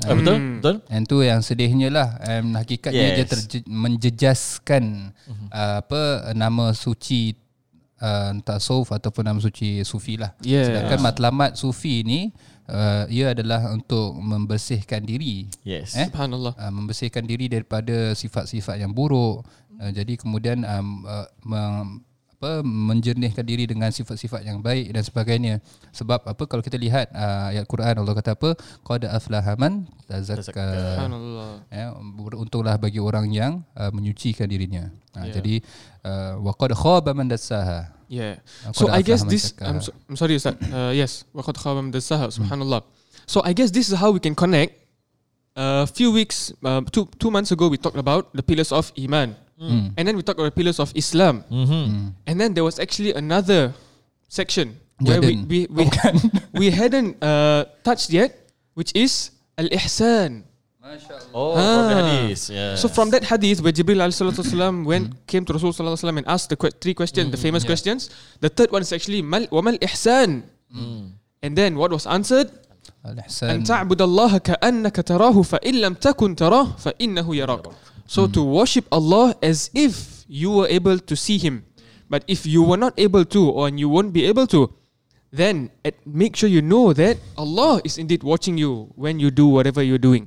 Betul. Dan tu yang sedihnya lah, hakikatnya dia menjejaskan nama suci tasawuf ataupun nama suci sufi lah. Sedangkan matlamat sufi ni ia adalah untuk membersihkan diri. Subhanallah. Membersihkan diri daripada sifat-sifat yang buruk. Jadi kemudian menjernihkan diri dengan sifat-sifat yang baik dan sebagainya. Sebab apa, kalau kita lihat ayat Quran, Allah kata apa? Qad aflaha man tazakka. Subhanallah. Beruntunglah bagi orang yang menyucikan dirinya. Jadi wa qad khaba man dassaha. So I guess this I'm sorry Ustaz. Yes, waqad khaba man dassaha, subhanallah. So I guess this is how we can connect. A few weeks 2 months ago we talked about the pillars of iman. And then we talked about the pillars of Islam. And then there was actually another section where we hadn't touched yet, which is al-ihsan. Oh, from the hadith. Yes. So from that hadith where Jibril alaihissalam came to Rasulullah sallallahu alaihi wasallam and asked the three questions, the famous questions. The third one is actually wamal ihsan. And then what was answered? An ta'budallaha ka'annaka tarahu fa in lam takun tarah fa innahu yarak. So to worship Allah as if you were able to see him. But if you were not able to, or you won't be able to, then make sure you know that Allah is indeed watching you when you do whatever you're doing.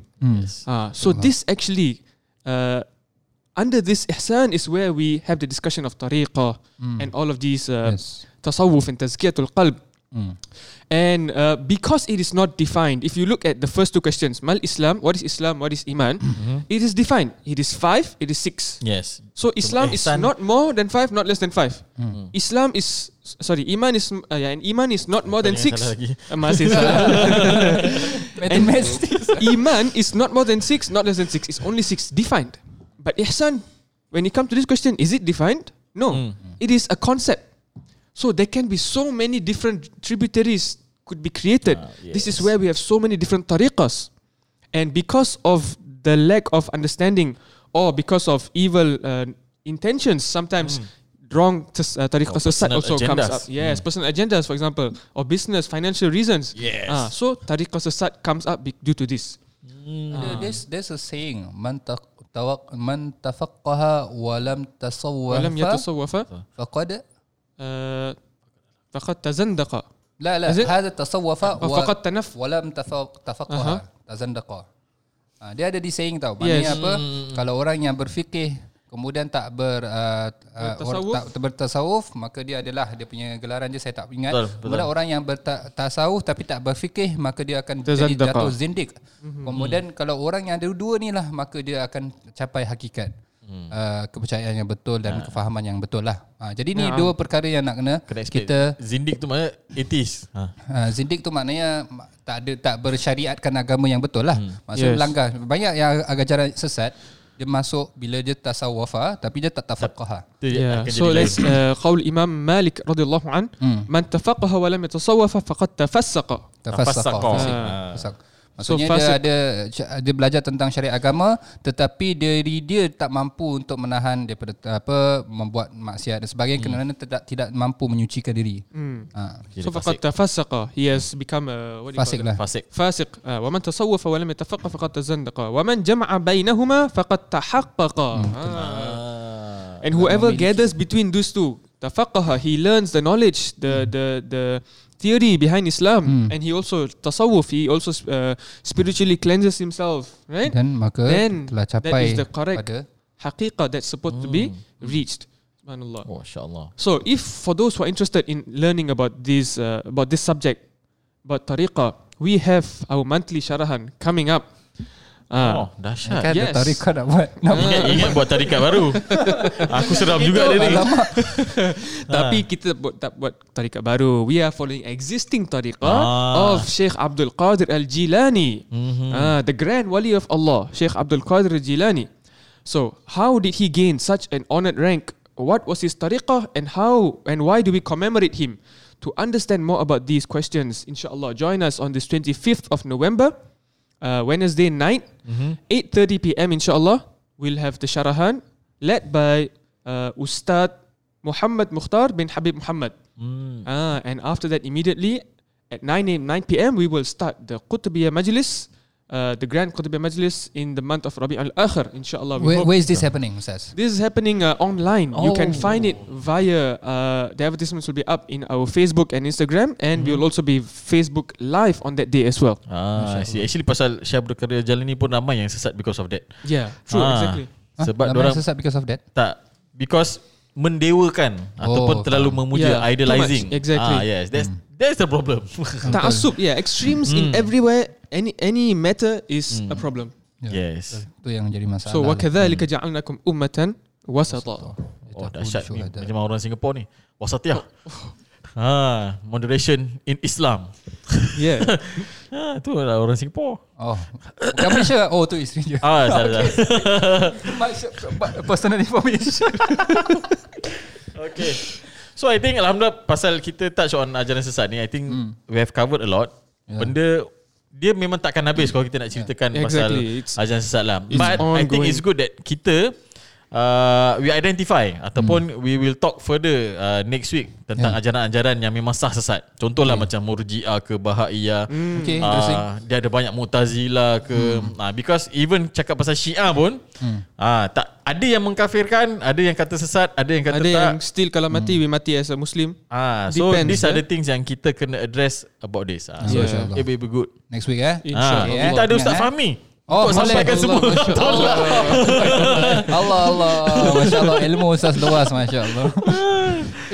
So this actually, under this ihsan is where we have the discussion of tariqah and all of these tasawwuf and tazkiyatul qalb. And because it is not defined, if you look at the first two questions, Mal Islam, what is Islam, what is Iman, it is defined. It is 5, it is 6. Yes. So Islam is not more than 5, not less than 5. Islam is, sorry, Iman is, and Iman is not more than 6. Masih salah. And Iman is not more than 6, not less than 6. It's only 6 defined. But Ihsan, when you come to this question, is it defined? No. It is a concept. So there can be so many different tributaries could be created. This is where we have so many different tariqas. And because of the lack of understanding or because of evil intentions, sometimes wrong tariqas also agendas. Comes up. Yes, personal agendas, for example, or business, financial reasons. Yes. So tariqas asad comes up due to this. There's a saying, man tafaqqaha walam yatasawwafa faqad فقد تزندق لا هذا تصوف وفقد تنف ولم تفقه تزندق. Dia ada di saying tau. Maknanya apa? Kalau orang yang berfikir kemudian tak bertasawuf, maka dia adalah, dia punya gelaran dia saya tak ingat. Kemudian orang yang bertasawuf tapi tak berfikir, maka dia akan jadi jatuh zindik. Kemudian kalau orang yang ada dua ni lah, maka dia akan capai hakikat. Kepercayaan yang betul dan kefahaman yang betul lah. Jadi ni dua perkara yang nak kena kita. Zindik tu maknanya atheist. Zindik tu maknanya tak bersyariatkan agama yang betul lah. Maksudnya langgar. Banyak yang ajaran sesat dia masuk bila dia tasawwafa tapi dia tak tafaqaha. So let's qaul Imam Malik radhiyallahu an, man tafaqaha wa lam yatasawwafa faqad tafassaqa. Maksudnya so, dia belajar tentang syariat agama tetapi dia tak mampu untuk menahan daripada membuat maksiat dan sebagainya kerana tidak mampu menyucikan diri. So faqad tafassaqa, he has become fasik. Wa man tasawwafa wa lam yatafaqqa faqad tazandaqa wa man jama'a bainahuma faqad tahaqqaqa. And whoever gathers between those two, tafaqaha, he learns the knowledge, the theory behind Islam, and he also tasawwuf, he also spiritually cleanses himself, right? Then maka telah capai that is the correct haqiqah that's supposed to be reached. Subhanallah. Masya-Allah. So if for those who are interested in learning about this subject, about tariqah, we have our monthly syarahan coming up. Dahsyat. Kan ada tariqah nak buat. Ingat buat tariqah baru. Aku seram juga dia ni. Tapi kita tak buat tariqah baru. We are following existing tariqah of Sheikh Abdul Qadir Al Jilani. The grand wali of Allah, Sheikh Abdul Qadir Al Jilani. So, how did he gain such an honored rank? What was his tariqah and how and why do we commemorate him? To understand more about these questions, inshallah, join us on this 25th of November. Wednesday night, 8:30 p.m. inshallah, we'll have the Sharahan led by Ustad Muhammad Mukhtar bin Habib Muhammad. And after that, immediately at 9 p.m. we will start the Qutbiyah Majlis, the Grand Qutbiyah Majlis in the month of Rabi' al-Akhir, inshallah. Where is this happening, Ustaz? This is happening online. You can find it via, the advertisements will be up in our Facebook and Instagram, and we will also be Facebook live on that day as well. I see. Actually pasal Syekh Abdul Qadir Jalani pun ramai yang sesat because of that. Yeah, true, exactly. Sebab orang sesat because of that? Tak, because mendewakan ataupun terlalu memuja, idolizing. Much, exactly. That's the problem. Ta'asub, extremes in everywhere, any matter is a problem. Yes. Itu yang jadi masalah. So wa kadzalika ja'alnakum ummatan wasata. Dahsyat ni. Macam orang Singapura ni. Wasatiyah. Moderation in Islam. Yeah. Tu lah orang Singapura. Bukan Malaysia. Tu isteri dia. Salah. Personal information. Okay. So I think alhamdulillah pasal kita touch on ajaran sesat ni, I think we have covered a lot. Benda dia memang takkan habis kalau kita nak ceritakan pasal ajaran sesat lah. But I think it's good that kita we identify ataupun we will talk further next week tentang ajaran-ajaran yang memang sah sesat. Contohlah macam Murji'ah ke Baha'iyah, dia ada banyak Mu'tazilah ke, because even cakap pasal Syiah pun tak, ada yang mengkafirkan, ada yang kata sesat, ada yang kata ada tak, ada yang still kalau mati we mati as a Muslim. So these are the things yang kita kena address about this. It will be good next week kita ada Ustaz Fahmi. Sampaikan semua. Allah Masya-Allah, ilmu Ustaz luas Masya-Allah.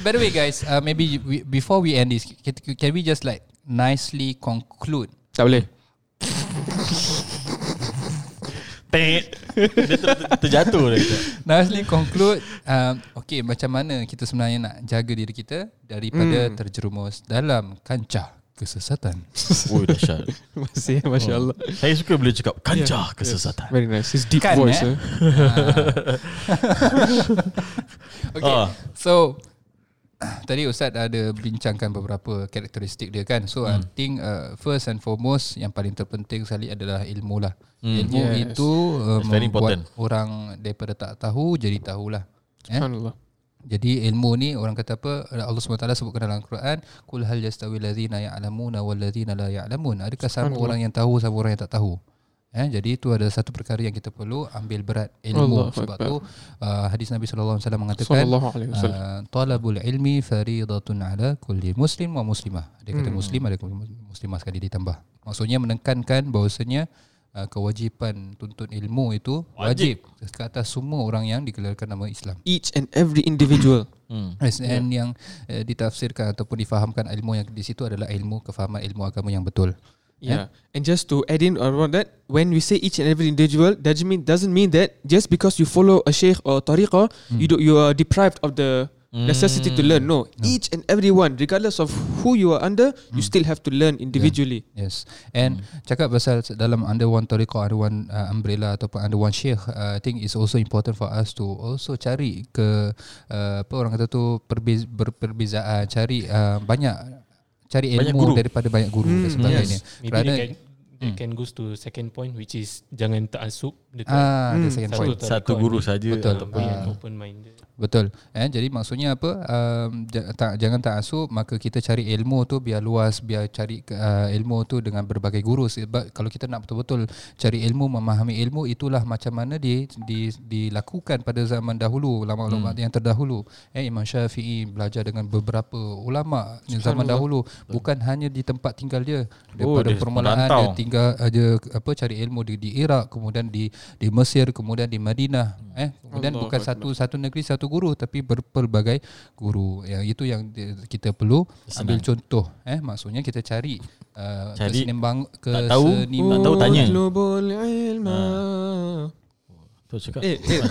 By the way guys, maybe we, before we end this, can we just like nicely conclude? Tak boleh. Terjatuh dah. Nicely conclude. Okay, macam mana kita sebenarnya nak jaga diri kita daripada terjerumus dalam kancah kesesatan. Oh dahsyat. Masih Masya-Allah. Saya suka boleh cakap kancah kesesatan. Very nice. His deep voice. Okay. So tadi Ustaz ada bincangkan beberapa karakteristik dia kan. So I think first and foremost yang paling terpenting sekali adalah ilmu lah. Ilmu itu membuat orang daripada tak tahu jadi tahulah. Subhanallah. Jadi ilmu ni orang kata apa, Allah SWT sebutkan dalam Quran, kul hal yastawi allazina ya'lamuna wal ladzina la ya'lamun, adakah sama orang yang tahu sama orang yang tak tahu? Jadi itu ada satu perkara yang kita perlu ambil berat, ilmu. Allah sebab tu hadis Nabi SAW mengatakan talabul ilmi faridatun ala kulli muslim wa muslimah, dia kata muslim ada muslimah sekali ditambah, maksudnya menekankan bahawasanya kewajipan tuntut ilmu itu wajib ke atas semua orang yang digelarkan nama Islam, each and every individual. Yang ditafsirkan ataupun difahamkan ilmu yang di situ adalah ilmu kefahaman ilmu agama yang betul. And just to add in around that, when we say each and every individual, that doesn't mean that just because you follow a sheikh or tariqah you are deprived of the necessity to learn. No, each and everyone, regardless of who you are under, you still have to learn individually. Yes, and cakap pasal dalam under one tariqah, under one umbrella ataupun under one sheikh, I think it's also important for us to also cari ke apa orang kata tu perbezaan, cari ilmu daripada banyak guru dan sebagainya. Kerana it can goes to second point, which is jangan ta'assub. Satu guru saja ataupun open minded. Betul. Jadi maksudnya apa? Jangan ta'assub, maka kita cari ilmu tu biar luas, biar cari ilmu tu dengan berbagai guru. Sebab kalau kita nak betul-betul cari ilmu, memahami ilmu, itulah macam mana dilakukan pada zaman dahulu, ulama-ulama yang terdahulu. Imam Syafi'i belajar dengan beberapa ulama zaman dahulu, bukan hanya di tempat tinggal dia. Daripada permulaan dia tinggal dia cari ilmu di Iraq, kemudian di Mesir, kemudian di Madinah. Kemudian Allah, bukan satu negeri satu guru, tapi berpelbagai guru. Yang itu yang kita perlu ambil contoh. Maksudnya kita cari kesenimbang. Tak tahu tanya.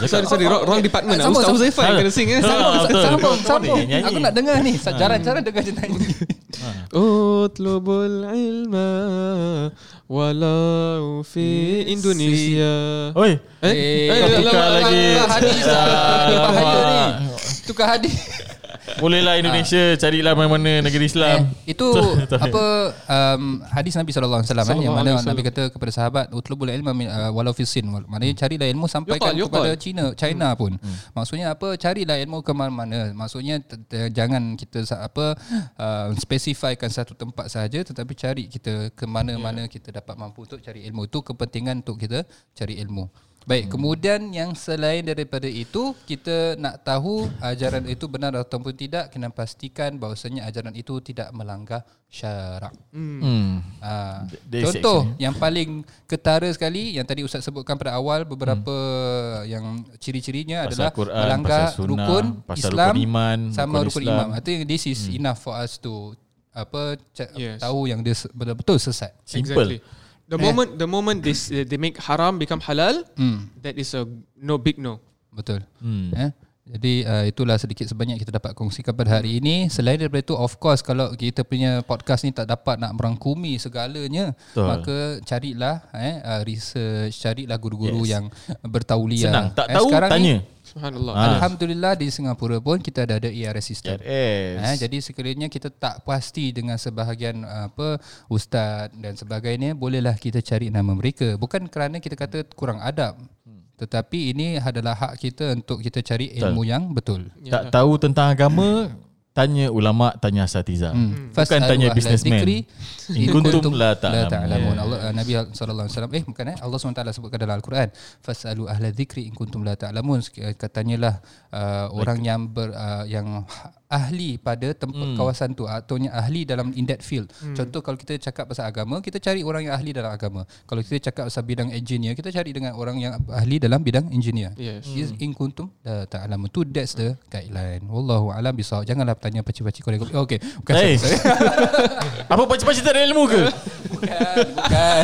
Sorry, wrong department. Ustaz Huzaifah yang kena sing. Sambung. Aku nak dengar ni. Jarang-jarang dengar je nyanyi. Utlubul ilma walau fi Indonesia. Oi. Tukar lagi. Bahaya ni. Tukar hadis. Bolehlah Indonesia, carilah mana-mana negeri Islam. Itu hadis Nabi SAW yang mana Nabi kata kepada sahabat, utlubul ilma walau fi Sin, maknanya carilah ilmu sampaikan kepada China pun. Maksudnya apa, carilah ilmu ke mana-mana. Maksudnya jangan kita spesifikkan satu tempat sahaja, tetapi cari kita ke mana-mana kita dapat mampu untuk cari ilmu. Itu kepentingan untuk kita cari ilmu. Baik, kemudian yang selain daripada itu, kita nak tahu ajaran itu benar ataupun tidak, kena pastikan bahawasanya ajaran itu tidak melanggar syarak. Contoh yang paling ketara sekali yang tadi Ustaz sebutkan pada awal, beberapa yang ciri-cirinya pasal adalah Quran, melanggar sunnah, rukun Islam, rukun iman, sama rukun Islam. I think this is enough for us to tahu yang dia betul-betul sesat. Simple. The moment they make haram become halal, that is a big no. Betul. Jadi itulah sedikit sebanyak kita dapat kongsikan pada hari ini. Selain daripada itu, of course, kalau kita punya podcast ni tak dapat nak merangkumi segalanya, maka carilah research, carilah guru-guru yang bertauliah. Senang, tak tahu, sekarang tanya. Subhanallah. Alhamdulillah di Singapura pun kita ada ERS system. Jadi sekiranya kita tak pasti dengan sebahagian apa ustaz dan sebagainya, bolehlah kita cari nama mereka. Bukan kerana kita kata kurang adab, tetapi ini adalah hak kita untuk kita cari ilmu yang betul. Tak tahu tentang agama, tanya ulama, tanya asatiza. Bukan tanya businessman. In kuntum la ta'lamun. Nabi sallallahu alaihi wasallam Allah SWT sebutkan dalam al-Quran, fasalu ahla dzikri in kuntum la ta'lamun. Katanyalah orang yang yang ahli pada tempat kawasan tu, artinya ahli dalam in that field. Contoh kalau kita cakap pasal agama, kita cari orang yang ahli dalam agama. Kalau kita cakap pasal bidang engineer, kita cari dengan orang yang ahli dalam bidang engineer. In kuntum la ta'lamun. Tu that's the guideline. Wallahu a'lam bishawab. Janganlah tanya pakcik-pakcik korek-korek. Okey, bukan. Apa pakcik-pakcik tak ada ilmu ke? Bukan.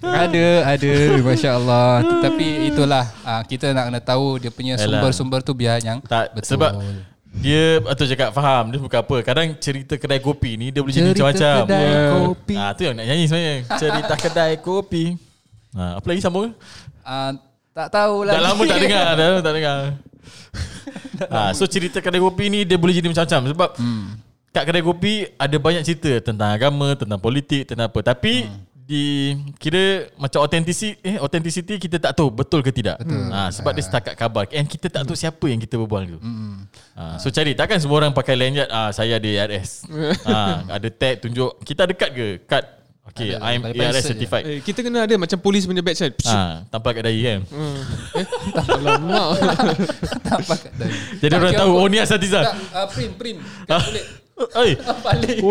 Ada masya-Allah. Tetapi itulah kita nak kena tahu dia punya sumber-sumber tu biar yang tak, betul. Sebab dia atau cakap faham, dia bukan apa. Kadang cerita kedai kopi ni dia boleh jadi macam-macam. Tu yang nak nyanyi sebenarnya. Cerita kedai kopi. Apa lagi sambung? Tak tahu lagi. Dah lama tak dengar, so cerita kedai kopi ni dia boleh jadi macam-macam. Sebab kat kedai kopi ada banyak cerita tentang agama, tentang politik, tentang apa. Tapi dikira macam authenticity kita tak tahu betul ke tidak. Sebab dia setakat khabar and kita tak tahu siapa yang kita berbual tu. So cari, takkan semua orang pakai lanyard, saya ada ARS. Ada tag tunjuk kita dekat ke kad. Okay, ada, I'm ERS certified. Kita kena ada macam polis punya badge kan. Tampal kat dahi kan. Tampal kat dahi. Jadi orang tahu ni asatiza. Print kat kulit.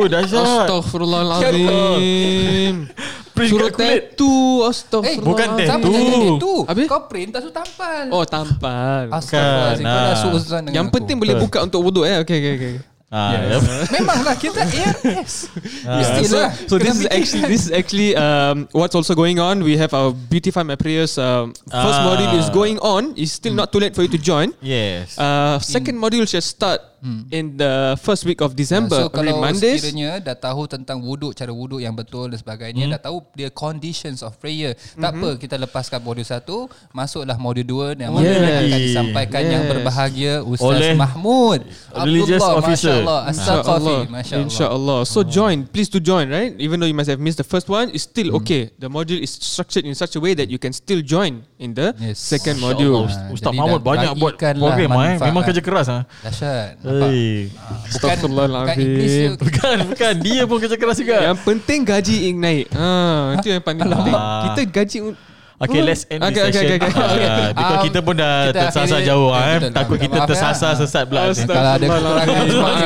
Dahsyat. Astaghfirullahalazim. Print kat kulit tu. Astaghfirullah. Bukan tattoo. Kau print tak suruh tampal. Tampal. Astaghfirullahalazim. Yang penting boleh buka untuk wuduk. Okay. Memanglah kita ARS. So this is actually what's also going on. We have our Beautify My Prayers first module is going on. It's still not too late for you to join. Yes. Second module shall start in the first week of December. So kalau Mondays, sekiranya dah tahu tentang wuduk, cara wuduk yang betul dan sebagainya, dah tahu the conditions of prayer, tak apa, kita lepaskan modul 1, masuklah modul 2 yang mana akan disampaikan yang berbahagia Ustaz Mahmud religious officer. Insya-Allah. So join, please to join, right? Even though you must have missed the first one, it's still okay. The module is structured in such a way that you can still join in the second module. Ustaz Mahmud banyak buat program memang kerja keras dahsyat. Bukan Inggeris, bukan dia pun kerja keras juga. Yang penting gaji naik. Itu yang paling penting. Kita gaji. Okay, let's end this session. Because kita pun dah tersasar jauh. Takut kita tersasar sesat pula. Kalau ada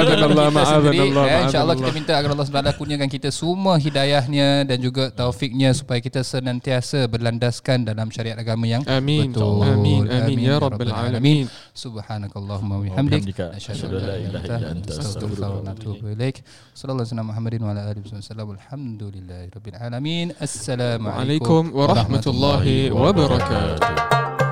kekurangan, maaf kita sendiri. InsyaAllah kita minta agar Allah SWT kurniakan kita semua hidayahnya dan juga taufiknya supaya kita senantiasa berlandaskan dalam syariat agama yang betul. Amin ya Rabbal Alamin. Subhanakallahumma wa bihamdika asyhadu an la ilaha illa anta astaghfiruka wa atubu ilaik. Sallallahu alaihi Muhammadin wa ala alihi wasallam. Alhamdulillahirabbil alamin. Assalamualaikum warahmatullahi wabarakatuh.